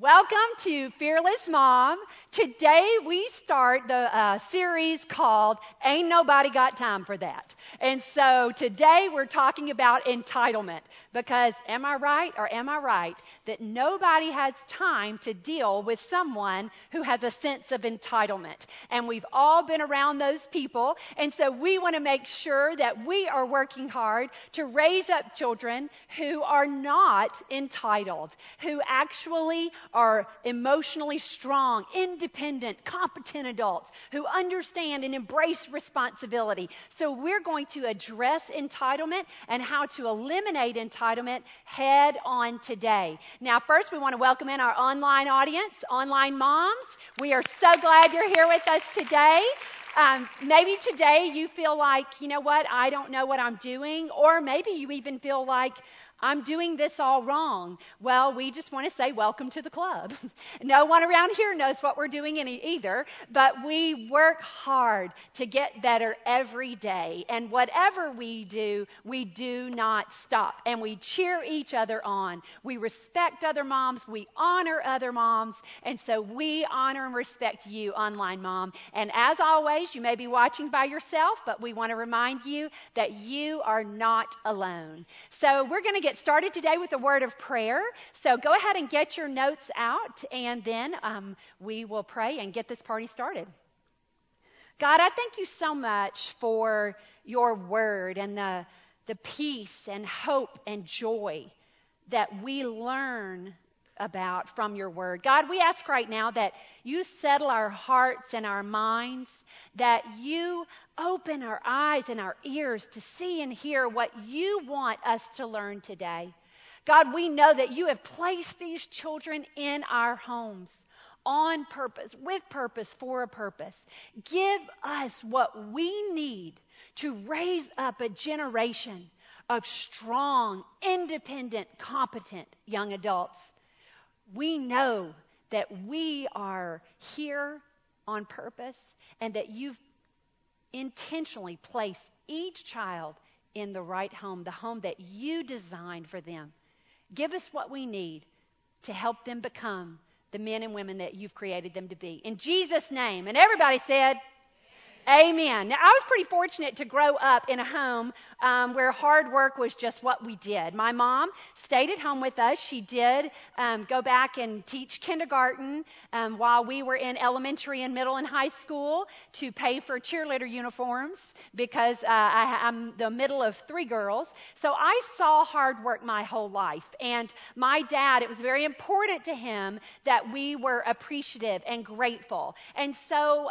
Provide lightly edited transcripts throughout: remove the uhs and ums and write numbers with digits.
Welcome to Fearless Mom. Today we start the series called Ain't Nobody Got Time for That. And so today we're talking about entitlement, because am I right or am I right that nobody has time to deal with someone who has a sense of entitlement? And we've all been around those people. And so we want to make sure that we are working hard to raise up children who are not entitled, who actually are emotionally strong, independent, competent adults who understand and embrace responsibility. So we're going to address entitlement and how to eliminate entitlement head on today. Now, first, we want to welcome in our online audience, online moms. We are so glad you're here with us today. Maybe today you feel like, you know what, I don't know what I'm doing, or maybe you even feel like, I'm doing this all wrong. Well, we just want to say welcome to the club. No one around here knows what we're doing either, but we work hard to get better every day. And whatever we do not stop. And we cheer each other on. We respect other moms. We honor other moms. And so we honor and respect you, online mom. And as always, you may be watching by yourself, but we want to remind you that you are not alone. So we're going to get started today with a word of prayer. So go ahead and get your notes out, and then we will pray and get this party started. God, I thank you so much for your word and the peace and hope and joy that we learn about from your word. God, we ask right now that you settle our hearts and our minds, that you open our eyes and our ears to see and hear what you want us to learn today. God, we know that you have placed these children in our homes on purpose, with purpose, for a purpose. Give us what we need to raise up a generation of strong, independent, competent young adults. We know that we are here on purpose and that you've intentionally placed each child in the right home, the home that you designed for them. Give us what we need to help them become the men and women that you've created them to be. In Jesus' name. And everybody said, Amen. Now, I was pretty fortunate to grow up in a home where hard work was just what we did. My mom stayed at home with us. She did go back and teach kindergarten while we were in elementary and middle and high school to pay for cheerleader uniforms, because I'm the middle of three girls. So I saw hard work my whole life. And my dad, it was very important to him that we were appreciative and grateful. And so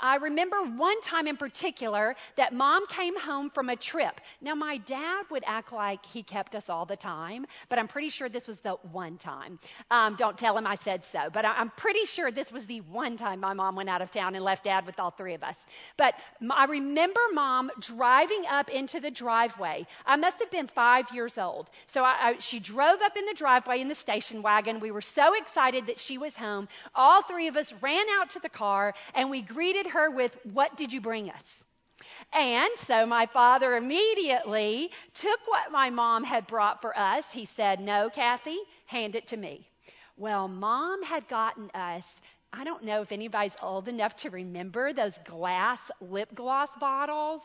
I remember one time in particular that mom came home from a trip. Now, my dad would act like he kept us all the time, but I'm pretty sure this was the one time. Don't tell him I said so, but I'm pretty sure this was the one time my mom went out of town and left dad with all three of us. But I remember mom driving up into the driveway. I must have been 5 years old. So she drove up in the driveway in the station wagon. We were so excited that she was home. All three of us ran out to the car, and we greeted her with, "What did you bring us?" And so my father immediately took what my mom had brought for us. He said, "No, Kathy, hand it to me." Well, mom had gotten us, I don't know if anybody's old enough to remember those glass lip gloss bottles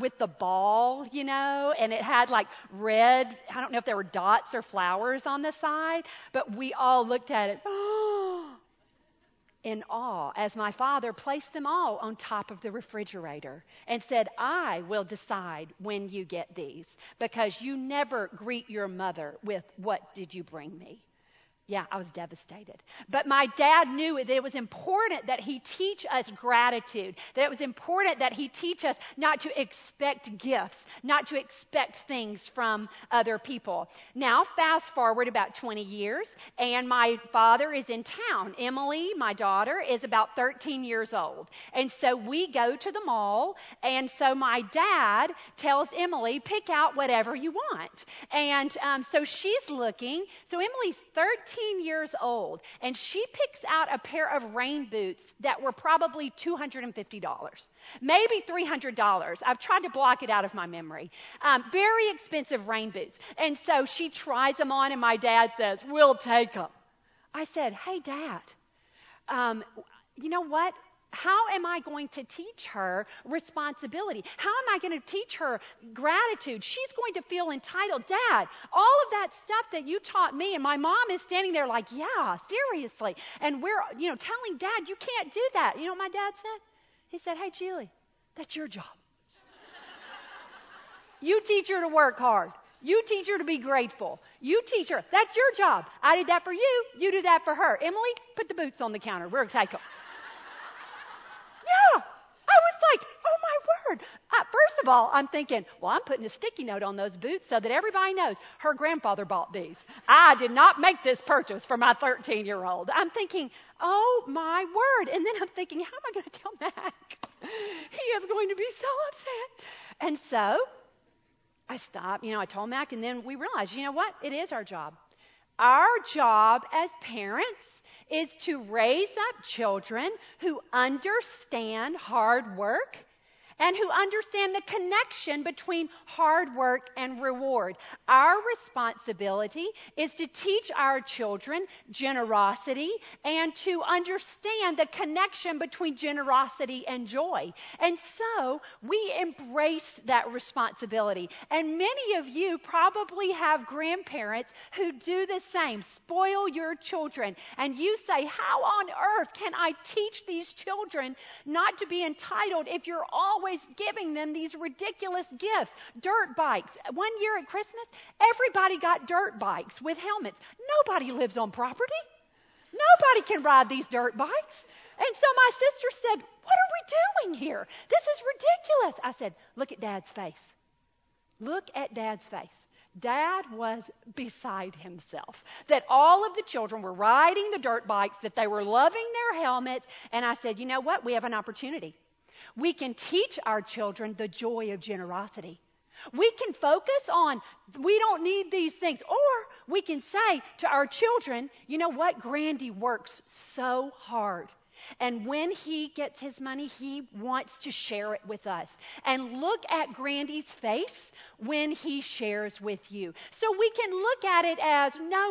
with the ball, you know, and it had like red, I don't know if there were dots or flowers on the side, but we all looked at it, in awe, as my father placed them all on top of the refrigerator and said, "I will decide when you get these, because you never greet your mother with, 'What did you bring me?'" Yeah, I was devastated. But my dad knew that it was important that he teach us gratitude, that it was important that he teach us not to expect gifts, not to expect things from other people. Now, fast forward about 20 years, and my father is in town. Emily, my daughter, is about 13 years old. And so we go to the mall, and so my dad tells Emily, "Pick out whatever you want." And so she's looking. So Emily's 13 years old, and she picks out a pair of rain boots that were probably $250, maybe $300. I've tried to block it out of my memory. Very expensive rain boots. And so she tries them on, and my dad says, "We'll take them." I said, hey, Dad, you know what? How am I going to teach her responsibility? How am I going to teach her gratitude? She's going to feel entitled. Dad, all of that stuff that you taught me, and my mom is standing there like, yeah, seriously. And we're, telling Dad, you can't do that. You know what my dad said? He said, hey, Julie, that's your job. You teach her to work hard. You teach her to be grateful. You teach her. That's your job. I did that for you. You do that for her. Emily, put the boots on the counter. We're excited. First of all, I'm thinking, well, I'm putting a sticky note on those boots so that everybody knows her grandfather bought these. I did not make this purchase for my 13-year-old. I'm thinking, oh, my word. And then I'm thinking, how am I going to tell Mac? He is going to be so upset. And so I stopped, I told Mac, and then we realized, you know what? It is our job. Our job as parents is to raise up children who understand hard work and who understand the connection between hard work and reward. Our responsibility is to teach our children generosity and to understand the connection between generosity and joy. And so we embrace that responsibility. And many of you probably have grandparents who do the same, spoil your children. And you say, how on earth can I teach these children not to be entitled if you're always giving them these ridiculous gifts? Dirt bikes. One year at Christmas, everybody got dirt bikes with helmets. Nobody lives on property. Nobody can ride these dirt bikes. And so my sister said, what are we doing here? This is ridiculous. I said, look at Dad's face. Look at Dad's face. Dad was beside himself that all of the children were riding the dirt bikes, that they were loving their helmets. And I said, you know what? We have an opportunity. We can teach our children the joy of generosity. We can focus on, we don't need these things. Or we can say to our children, you know what? Grandy works so hard. And when he gets his money, he wants to share it with us. And look at Grandy's face when he shares with you. So we can look at it as no.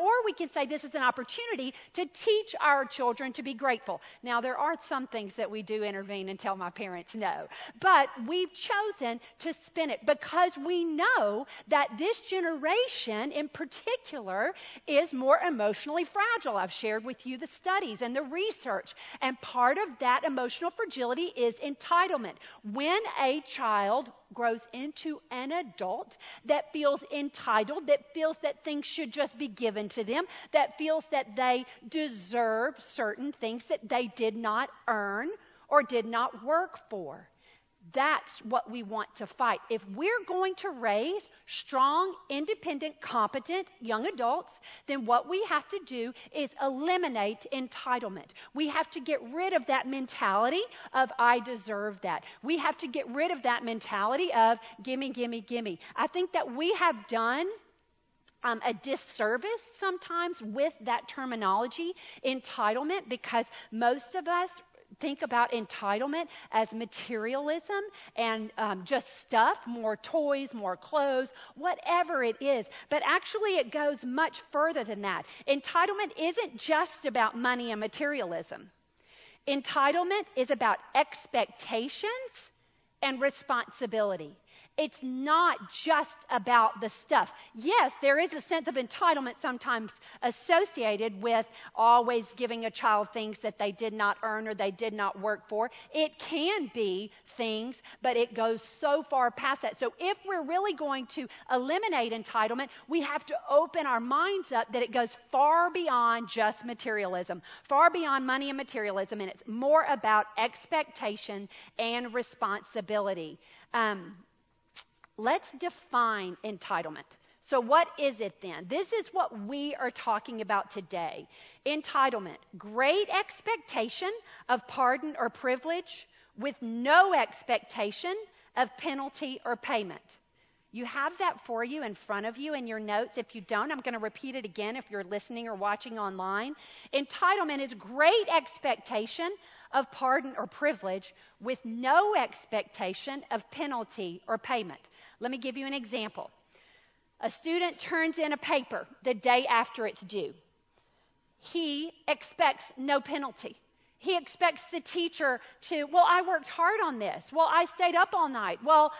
Or we can say this is an opportunity to teach our children to be grateful. Now, there are some things that we do intervene and tell my parents no. But we've chosen to spin it because we know that this generation in particular is more emotionally fragile. I've shared with you the studies and the research. And part of that emotional fragility is entitlement. When a child grows into an adult that feels entitled, that feels that things should just be given to them, that feels that they deserve certain things that they did not earn or did not work for. That's what we want to fight. If we're going to raise strong, independent, competent young adults, then what we have to do is eliminate entitlement. We have to get rid of that mentality of I deserve that. We have to get rid of that mentality of gimme, gimme, gimme. I think that we have done a disservice sometimes with that terminology, entitlement, because most of us think about entitlement as materialism and just stuff, more toys, more clothes, whatever it is. But actually it goes much further than that. Entitlement isn't just about money and materialism. Entitlement is about expectations and responsibility. It's not just about the stuff. Yes, there is a sense of entitlement sometimes associated with always giving a child things that they did not earn or they did not work for. It can be things, but it goes so far past that. So if we're really going to eliminate entitlement, we have to open our minds up that it goes far beyond just materialism, far beyond money and materialism, and it's more about expectation and responsibility. Let's define entitlement. So what is it then? This is what we are talking about today. Entitlement, great expectation of pardon or privilege with no expectation of penalty or payment. You have that for you in front of you in your notes. If you don't, I'm going to repeat it again if you're listening or watching online. Entitlement is great expectation of pardon or privilege with no expectation of penalty or payment. Let me give you an example. A student turns in a paper the day after it's due. he expects no penalty. He expects the teacher to, well, I worked hard on this. Well, I stayed up all night. Well,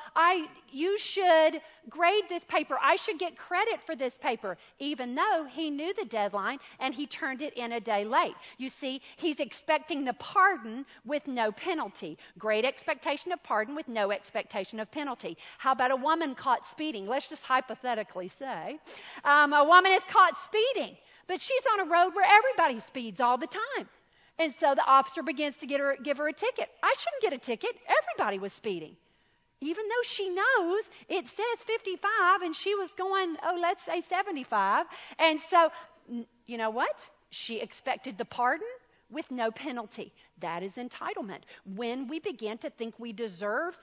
you should grade this paper. I should get credit for this paper, even though he knew the deadline and he turned it in a day late. You see, he's expecting the pardon with no penalty. Great expectation of pardon with no expectation of penalty. How about a woman caught speeding? Let's just hypothetically say a woman is caught speeding, but she's on a road where everybody speeds all the time. And so the officer begins to give her a ticket. I shouldn't get a ticket. Everybody was speeding. Even though she knows it says 55 and she was going, let's say 75. And so, you know what? She expected the pardon with no penalty. That is entitlement. When we begin to think we deserve,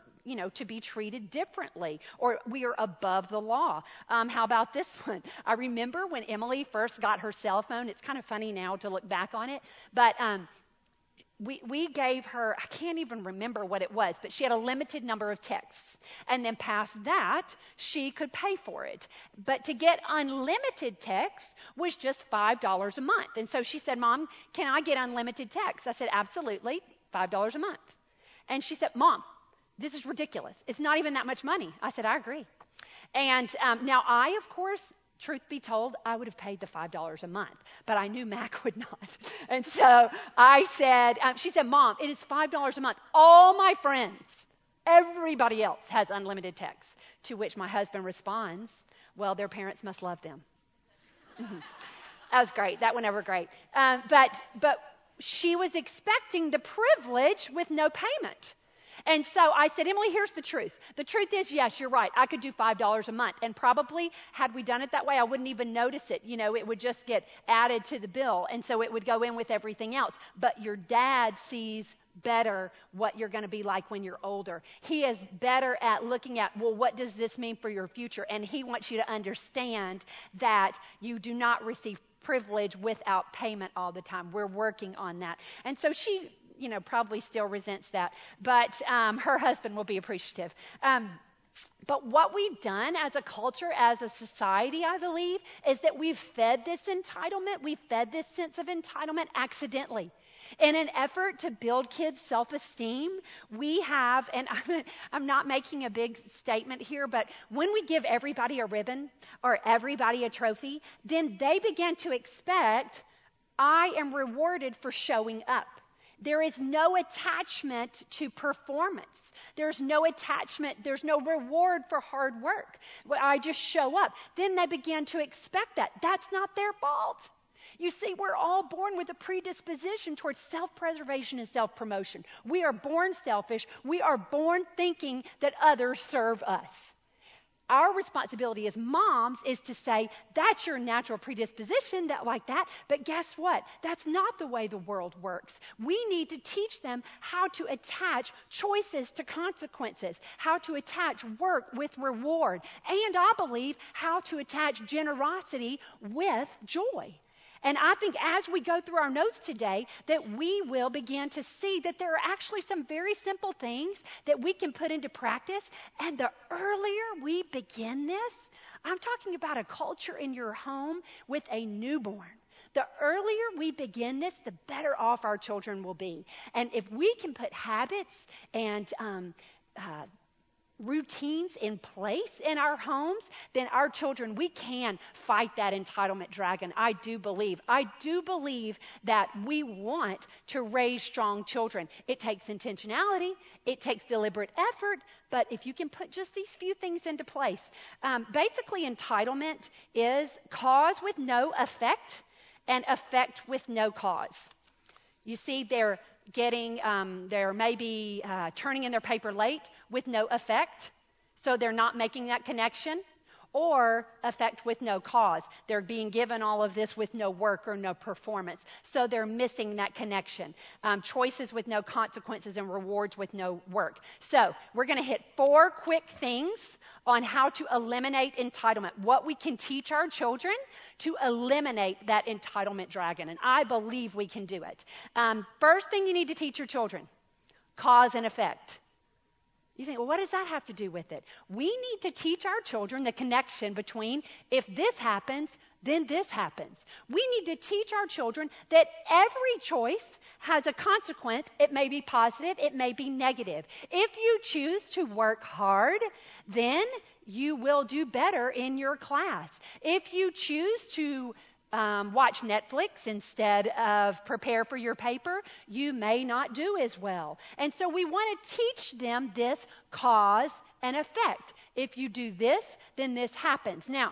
to be treated differently, or we are above the law. How about this one? I remember when Emily first got her cell phone. It's kind of funny now to look back on it, but we gave her, I can't even remember what it was, but she had a limited number of texts. And then past that, she could pay for it. But to get unlimited texts was just $5 a month. And so she said, Mom, can I get unlimited texts? I said, absolutely, $5 a month. And she said, Mom, this is ridiculous. It's not even that much money. I said, I agree. And now I, of course, truth be told, I would have paid the $5 a month, but I knew Mac would not. And so I said, she said, Mom, it is $5 a month. All my friends, everybody else has unlimited texts, to which my husband responds, well, their parents must love them. Mm-hmm. That was great. That went over great. But she was expecting the privilege with no payment. And so I said, Emily, here's the truth. The truth is, yes, you're right. I could do $5 a month. And probably had we done it that way, I wouldn't even notice it. It would just get added to the bill. And so it would go in with everything else. But your dad sees better what you're going to be like when you're older. He is better at looking at, well, what does this mean for your future? And he wants you to understand that you do not receive privilege without payment all the time. We're working on that. And so she probably still resents that, but her husband will be appreciative. But what we've done as a culture, as a society, I believe, is that we've fed this entitlement, we've fed this sense of entitlement accidentally. In an effort to build kids' self-esteem, we have, and I'm not making a big statement here, but when we give everybody a ribbon or everybody a trophy, then they begin to expect, I am rewarded for showing up. There is no attachment to performance. There's no attachment. There's no reward for hard work. I just show up. Then they begin to expect that. That's not their fault. You see, we're all born with a predisposition towards self-preservation and self-promotion. We are born selfish. We are born thinking that others serve us. Our responsibility as moms is to say, that's your natural predisposition, that. But guess what? That's not the way the world works. We need to teach them how to attach choices to consequences, how to attach work with reward, and I believe how to attach generosity with joy. And I think as we go through our notes today, that we will begin to see that there are actually some very simple things that we can put into practice. And the earlier we begin this, I'm talking about a culture in your home with a newborn. The earlier we begin this, the better off our children will be. And if we can put habits and routines in place in our homes, then our children, we can fight that entitlement dragon. I do believe that we want to raise strong children. It takes intentionality. It takes deliberate effort. But if you can put just these few things into place, basically entitlement is cause with no effect and effect with no cause. You see, they're getting, they're maybe turning in their paper late with no effect, so they're not making that connection, or effect with no cause. They're being given all of this with no work or no performance, so they're missing that connection. Choices with no consequences and rewards with no work. So we're going to hit 4 quick things on how to eliminate entitlement, what we can teach our children to eliminate that entitlement dragon, and I believe we can do it. First thing you need to teach your children, cause and effect. You think, well, what does that have to do with it? We need to teach our children the connection between if this happens, then this happens. We need to teach our children that every choice has a consequence. It may be positive, it may be negative. If you choose to work hard, then you will do better in your class. If you choose to watch Netflix instead of prepare for your paper, you may not do as well. And so we want to teach them this cause and effect. If you do this, then this happens. Now,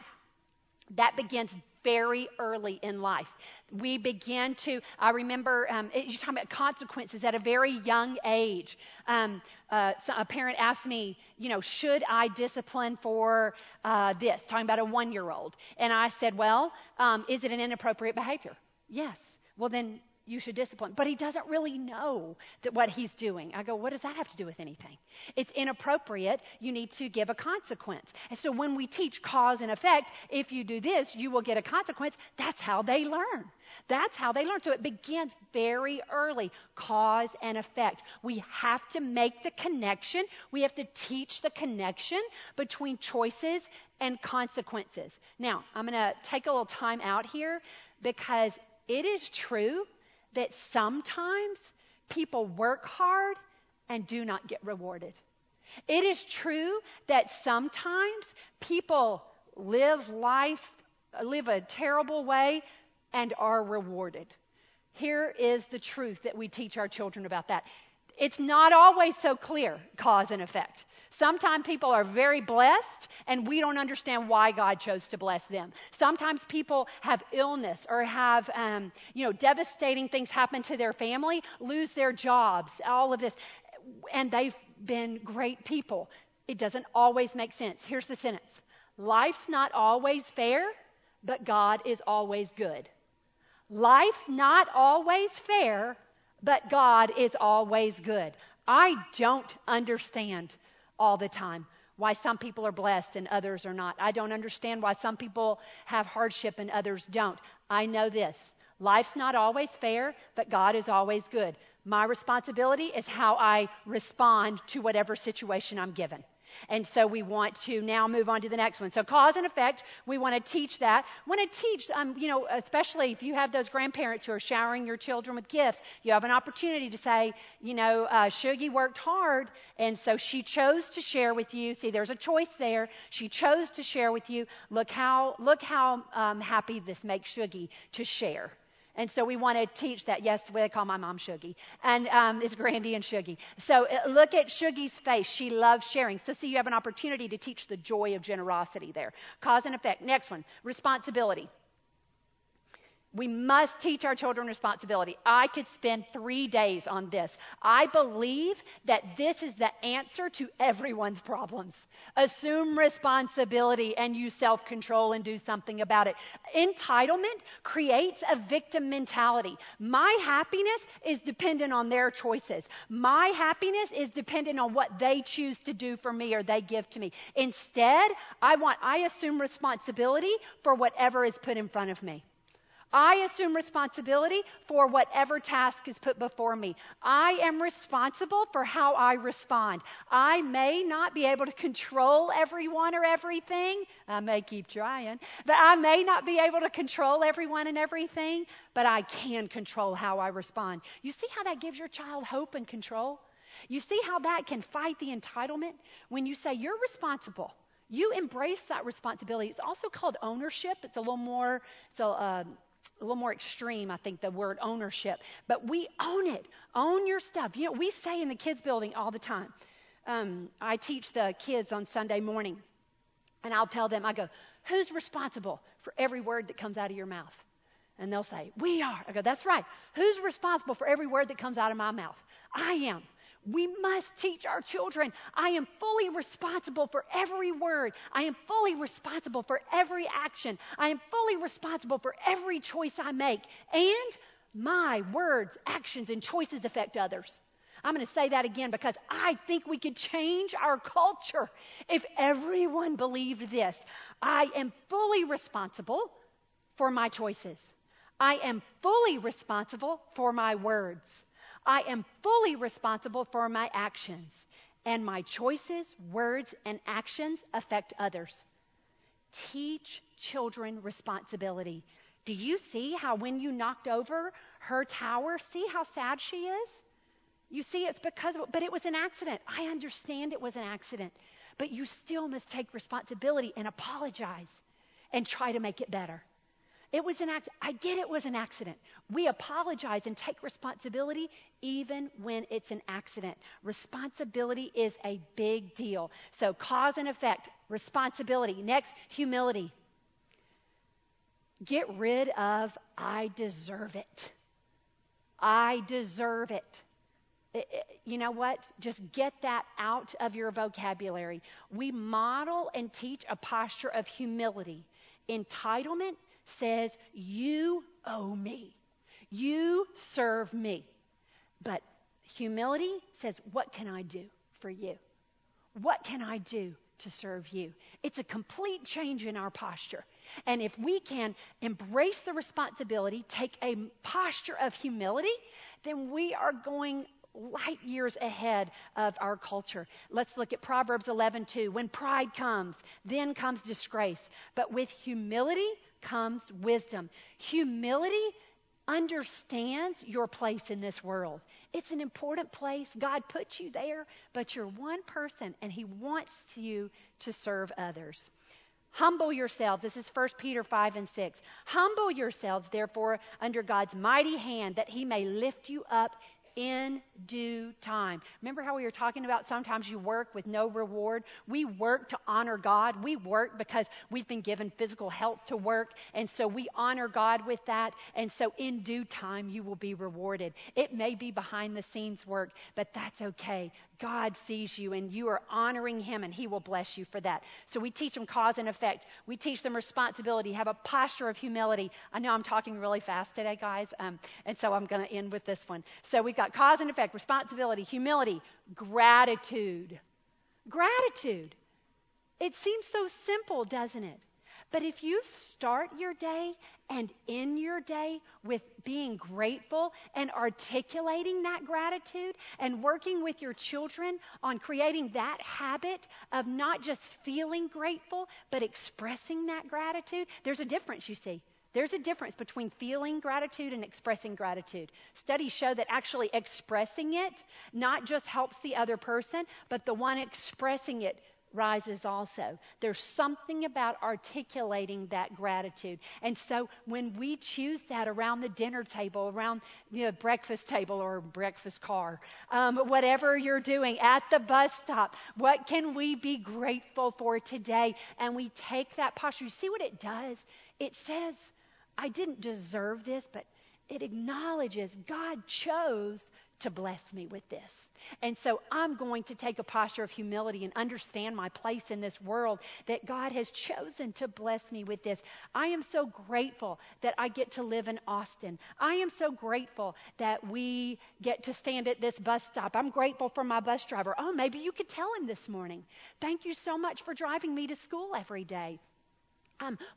that begins very early in life. We begin to, I remember, you're talking about consequences at a very young age. A parent asked me, should I discipline for this? Talking about a 1-year-old. And I said, is it an inappropriate behavior? Yes. Well, then you should discipline. But he doesn't really know that what he's doing. I go, what does that have to do with anything? It's inappropriate. You need to give a consequence. And so when we teach cause and effect, if you do this, you will get a consequence. That's how they learn. That's how they learn. So it begins very early, cause and effect. We have to make the connection. We have to teach the connection between choices and consequences. Now, I'm going to take a little time out here because it is true that sometimes people work hard and do not get rewarded. It is true that sometimes people live a terrible way and are rewarded. Here is the truth that we teach our children about that. It's not always so clear, cause and effect. Sometimes people are very blessed and we don't understand why God chose to bless them. Sometimes people have illness or have, devastating things happen to their family, lose their jobs, all of this. And they've been great people. It doesn't always make sense. Here's the sentence. Life's not always fair, but God is always good. Life's not always fair, but God is always good. I don't understand all the time why some people are blessed and others are not. I don't understand why some people have hardship and others don't. I know this. Life's not always fair, but God is always good. My responsibility is how I respond to whatever situation I'm given. And so we want to now move on to the next one. So cause and effect, we want to teach that. Want to teach, especially if you have those grandparents who are showering your children with gifts, you have an opportunity to say, Shuggy worked hard, and so she chose to share with you. See, there's a choice there. She chose to share with you. Look how happy this makes Shuggy to share. And so we want to teach that. Yes, they call my mom Shuggy. And it's Grandy and Shuggy. So look at Shuggy's face. She loves sharing. So see, you have an opportunity to teach the joy of generosity there. Cause and effect. Next one, responsibility. We must teach our children responsibility. I could spend 3 days on this. I believe that this is the answer to everyone's problems. Assume responsibility and use self-control and do something about it. Entitlement creates a victim mentality. My happiness is dependent on their choices. My happiness is dependent on what they choose to do for me or they give to me. Instead, I assume responsibility for whatever is put in front of me. I assume responsibility for whatever task is put before me. I am responsible for how I respond. I may not be able to control everyone or everything. I may keep trying, but I may not be able to control everyone and everything, but I can control how I respond. You see how that gives your child hope and control? You see how that can fight the entitlement? When you say you're responsible, you embrace that responsibility. It's also called ownership. It's a little more extreme, I think, the word ownership. But we own it. Own your stuff. We say in the kids' building all the time. I teach the kids on Sunday morning, and I'll tell them, I go, who's responsible for every word that comes out of your mouth? And they'll say, we are. I go, that's right. Who's responsible for every word that comes out of my mouth? I am. We must teach our children, I am fully responsible for every word. I am fully responsible for every action. I am fully responsible for every choice I make. And my words, actions, and choices affect others. I'm going to say that again because I think we could change our culture if everyone believed this. I am fully responsible for my choices. I am fully responsible for my words. I am fully responsible for my actions, and my choices, words, and actions affect others. Teach children responsibility. Do you see how when you knocked over her tower, see how sad she is? You see, it's because, but it was an accident. I understand it was an accident, but you still must take responsibility and apologize and try to make it better. It was an accident. I get it was an accident. We apologize and take responsibility even when it's an accident. Responsibility is a big deal. So cause and effect, responsibility. Next, humility. Get rid of I deserve it. I deserve it. You know what? Just get that out of your vocabulary. We model and teach a posture of humility. Entitlement says, you owe me. You serve me. But humility says, what can I do for you? What can I do to serve you? It's a complete change in our posture. And if we can embrace the responsibility, take a posture of humility, then we are going light years ahead of our culture. Let's look at Proverbs 11:2. When pride comes, then comes disgrace, but with humility comes wisdom. Humility understands your place in this world. It's an important place. God put you there, but you're one person and he wants you to serve others. Humble yourselves. This is 1 Peter 5:6. Humble yourselves, therefore, under God's mighty hand, that he may lift you up in due time. Remember how we were talking about sometimes you work with no reward? We work to honor God. We work because we've been given physical health to work, and so we honor God with that, and so in due time you will be rewarded. It may be behind the scenes work, but that's okay. God sees you and you are honoring him and he will bless you for that. So we teach them cause and effect. We teach them responsibility, have a posture of humility. I know I'm talking really fast today, guys, and so I'm going to end with this one. So we've got cause and effect, responsibility, humility, gratitude. Gratitude. It seems so simple, doesn't it? But if you start your day and end your day with being grateful and articulating that gratitude and working with your children on creating that habit of not just feeling grateful, but expressing that gratitude, there's a difference, you see. There's a difference between feeling gratitude and expressing gratitude. Studies show that actually expressing it not just helps the other person, but the one expressing it rises also. There's something about articulating that gratitude. And so when we choose that around the dinner table, around breakfast table or breakfast car, whatever you're doing at the bus stop, what can we be grateful for today? And we take that posture. You see what it does? It says, I didn't deserve this, but it acknowledges God chose to bless me with this. And so I'm going to take a posture of humility and understand my place in this world, that God has chosen to bless me with this. I am so grateful that I get to live in Austin. I am so grateful that we get to stand at this bus stop. I'm grateful for my bus driver. Oh, maybe you could tell him this morning, thank you so much for driving me to school every day.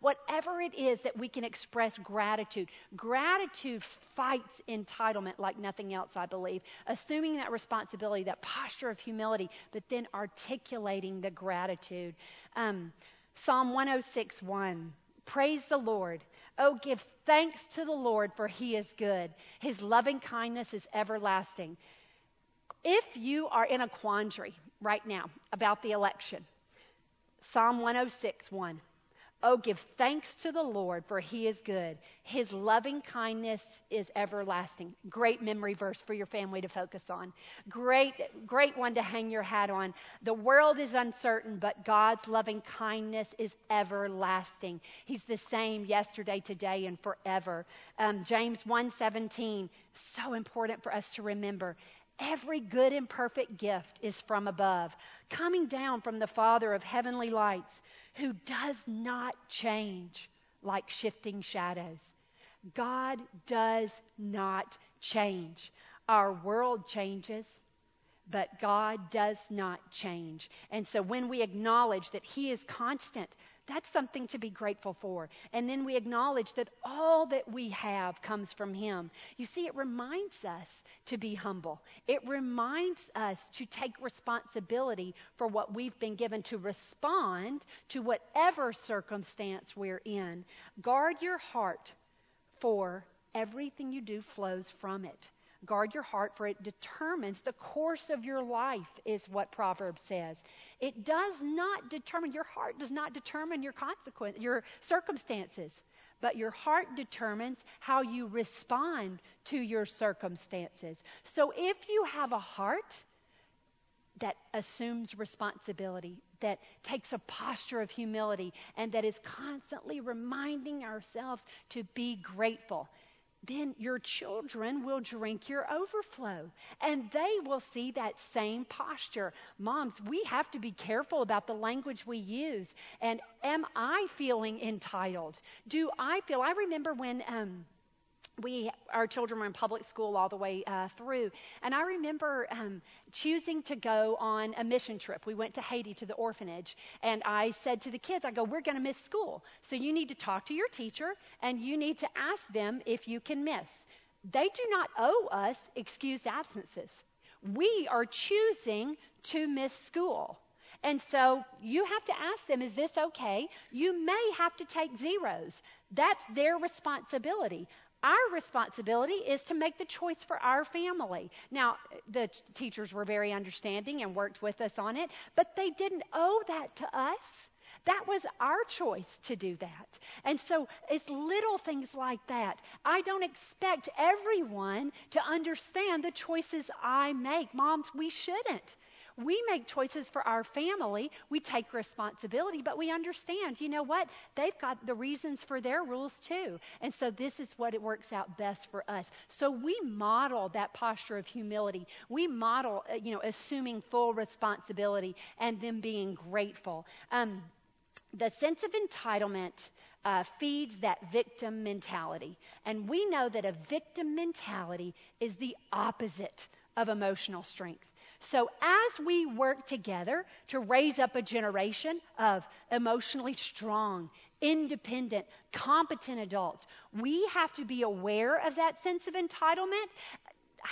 Whatever it is that we can express gratitude. Gratitude fights entitlement like nothing else, I believe. Assuming that responsibility, that posture of humility, but then articulating the gratitude. Psalm 106:1. Praise the Lord. Oh, give thanks to the Lord, for he is good. His loving kindness is everlasting. If you are in a quandary right now about the election, Psalm 106:1. Oh, give thanks to the Lord, for he is good. His loving kindness is everlasting. Great memory verse for your family to focus on. Great one to hang your hat on. The world is uncertain, but God's loving kindness is everlasting. He's the same yesterday, today, and forever. James 1:17, so important for us to remember. Every good and perfect gift is from above, coming down from the Father of heavenly lights, who does not change like shifting shadows. God does not change. Our world changes, but God does not change. And so when we acknowledge that he is constant, That's something to be grateful for. And then we acknowledge that all that we have comes from Him. You see, it reminds us to be humble. It reminds us to take responsibility for what we've been given, to respond to whatever circumstance we're in. Guard your heart, for everything you do flows from it. Guard your heart, for it determines the course of your life, is what Proverbs says. It does not determine, your heart does not determine your consequence, your circumstances, but your heart determines how you respond to your circumstances. So if you have a heart that assumes responsibility, that takes a posture of humility, and that is constantly reminding ourselves to be grateful, then your children will drink your overflow, and they will see that same posture. Moms, we have to be careful about the language we use. And am I feeling entitled? I remember when our children were in public school all the way through. And I remember choosing to go on a mission trip. We went to Haiti to the orphanage. And I said to the kids, I go, we're going to miss school. So you need to talk to your teacher and you need to ask them if you can miss. They do not owe us excused absences. We are choosing to miss school. And so you have to ask them, is this okay? You may have to take zeros. That's their responsibility. Our responsibility is to make the choice for our family. Now, the teachers were very understanding and worked with us on it, but they didn't owe that to us. That was our choice to do that. And so it's little things like that. I don't expect everyone to understand the choices I make. Moms, we shouldn't. We make choices for our family. We take responsibility, but we understand, you know what? They've got the reasons for their rules too. And so this is what it works out best for us. So we model that posture of humility. We model, assuming full responsibility and then being grateful. The sense of entitlement feeds that victim mentality. And we know that a victim mentality is the opposite of emotional strength. So as we work together to raise up a generation of emotionally strong, independent, competent adults, we have to be aware of that sense of entitlement.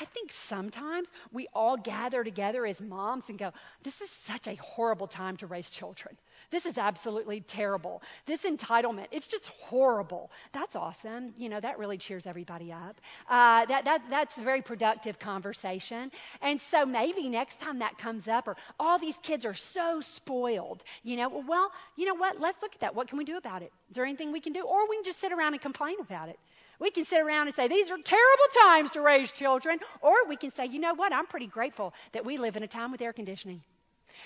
I think sometimes we all gather together as moms and go, this is such a horrible time to raise children. This is absolutely terrible. This entitlement, it's just horrible. That's awesome. That really cheers everybody up. That's a very productive conversation. And so maybe next time that comes up, or all these kids are so spoiled. Well, you know what? Let's look at that. What can we do about it? Is there anything we can do? Or we can just sit around and complain about it. We can sit around and say, these are terrible times to raise children. Or we can say, you know what? I'm pretty grateful that we live in a time with air conditioning.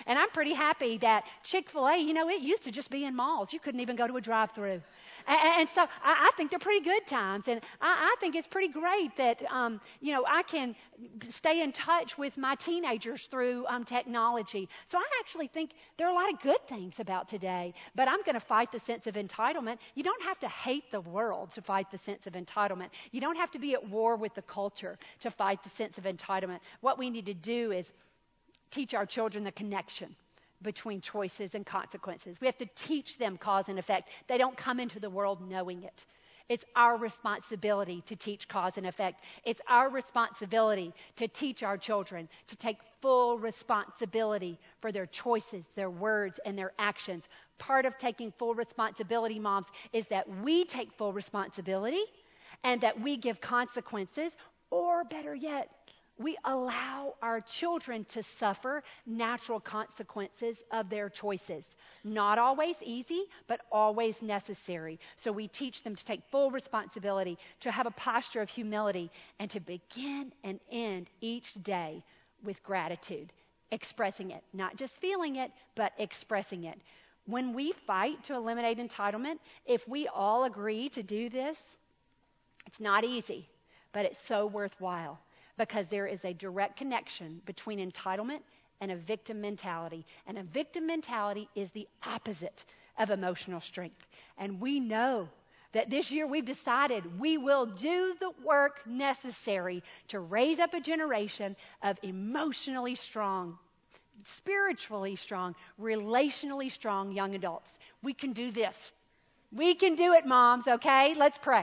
And I'm pretty happy that Chick-fil-A, it used to just be in malls. You couldn't even go to a drive-thru. And so I think they're pretty good times. And I think it's pretty great that, I can stay in touch with my teenagers through technology. So I actually think there are a lot of good things about today. But I'm going to fight the sense of entitlement. You don't have to hate the world to fight the sense of entitlement. You don't have to be at war with the culture to fight the sense of entitlement. What we need to do is teach our children the connection between choices and consequences. We have to teach them cause and effect. They don't come into the world knowing it. It's our responsibility to teach cause and effect. It's our responsibility to teach our children to take full responsibility for their choices, their words, and their actions. Part of taking full responsibility, moms, is that we take full responsibility and that we give consequences, or better yet, we allow our children to suffer natural consequences of their choices. Not always easy, but always necessary. So we teach them to take full responsibility, to have a posture of humility, and to begin and end each day with gratitude, expressing it, not just feeling it, but expressing it. When we fight to eliminate entitlement, if we all agree to do this, it's not easy, but it's so worthwhile. Because there is a direct connection between entitlement and a victim mentality. And a victim mentality is the opposite of emotional strength. And we know that this year we've decided we will do the work necessary to raise up a generation of emotionally strong, spiritually strong, relationally strong young adults. We can do this. We can do it, moms, okay? Let's pray.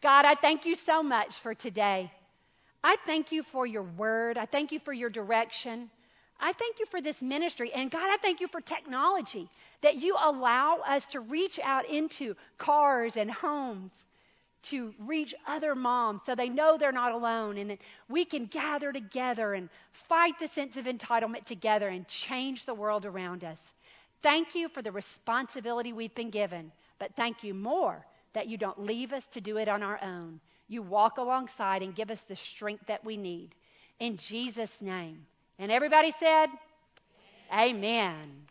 God, I thank you so much for today. I thank you for your word. I thank you for your direction. I thank you for this ministry. And God, I thank you for technology that you allow us to reach out into cars and homes to reach other moms so they know they're not alone, and that we can gather together and fight the sense of entitlement together and change the world around us. Thank you for the responsibility we've been given, but thank you more that you don't leave us to do it on our own. You walk alongside and give us the strength that we need. In Jesus' name. And everybody said, amen. Amen.